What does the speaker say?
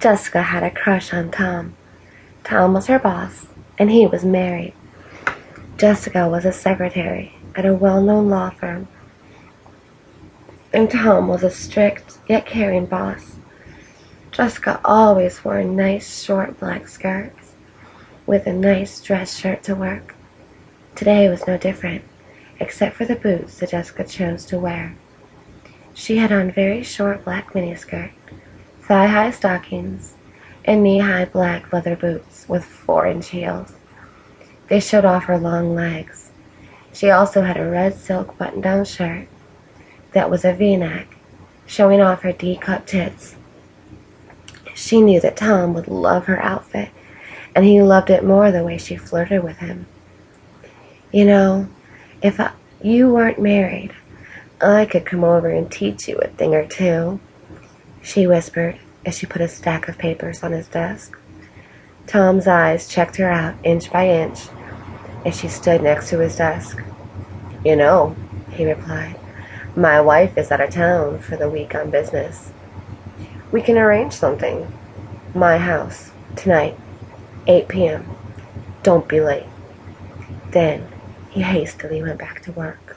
Jessica had a crush on Tom. Tom was her boss, and he was married. Jessica was a secretary at a well-known law firm, and Tom was a strict yet caring boss. Jessica always wore nice short black skirts with a nice dress shirt to work. Today was no different, except for the boots that Jessica chose to wear. She had on very short black miniskirt, thigh-high stockings, and knee-high black leather boots with 4-inch heels. They showed off her long legs. She also had a red silk button-down shirt that was a V-neck, showing off her D-cup tits. She knew that Tom would love her outfit, and he loved it more the way she flirted with him. You know, if you weren't married, I could come over and teach you a thing or two, she whispered as she put a stack of papers on his desk. Tom's eyes checked her out inch by inch as she stood next to his desk. You know, he replied, my wife is out of town for the week on business. We can arrange something. My house, tonight, 8 p.m. Don't be late. Then he hastily went back to work.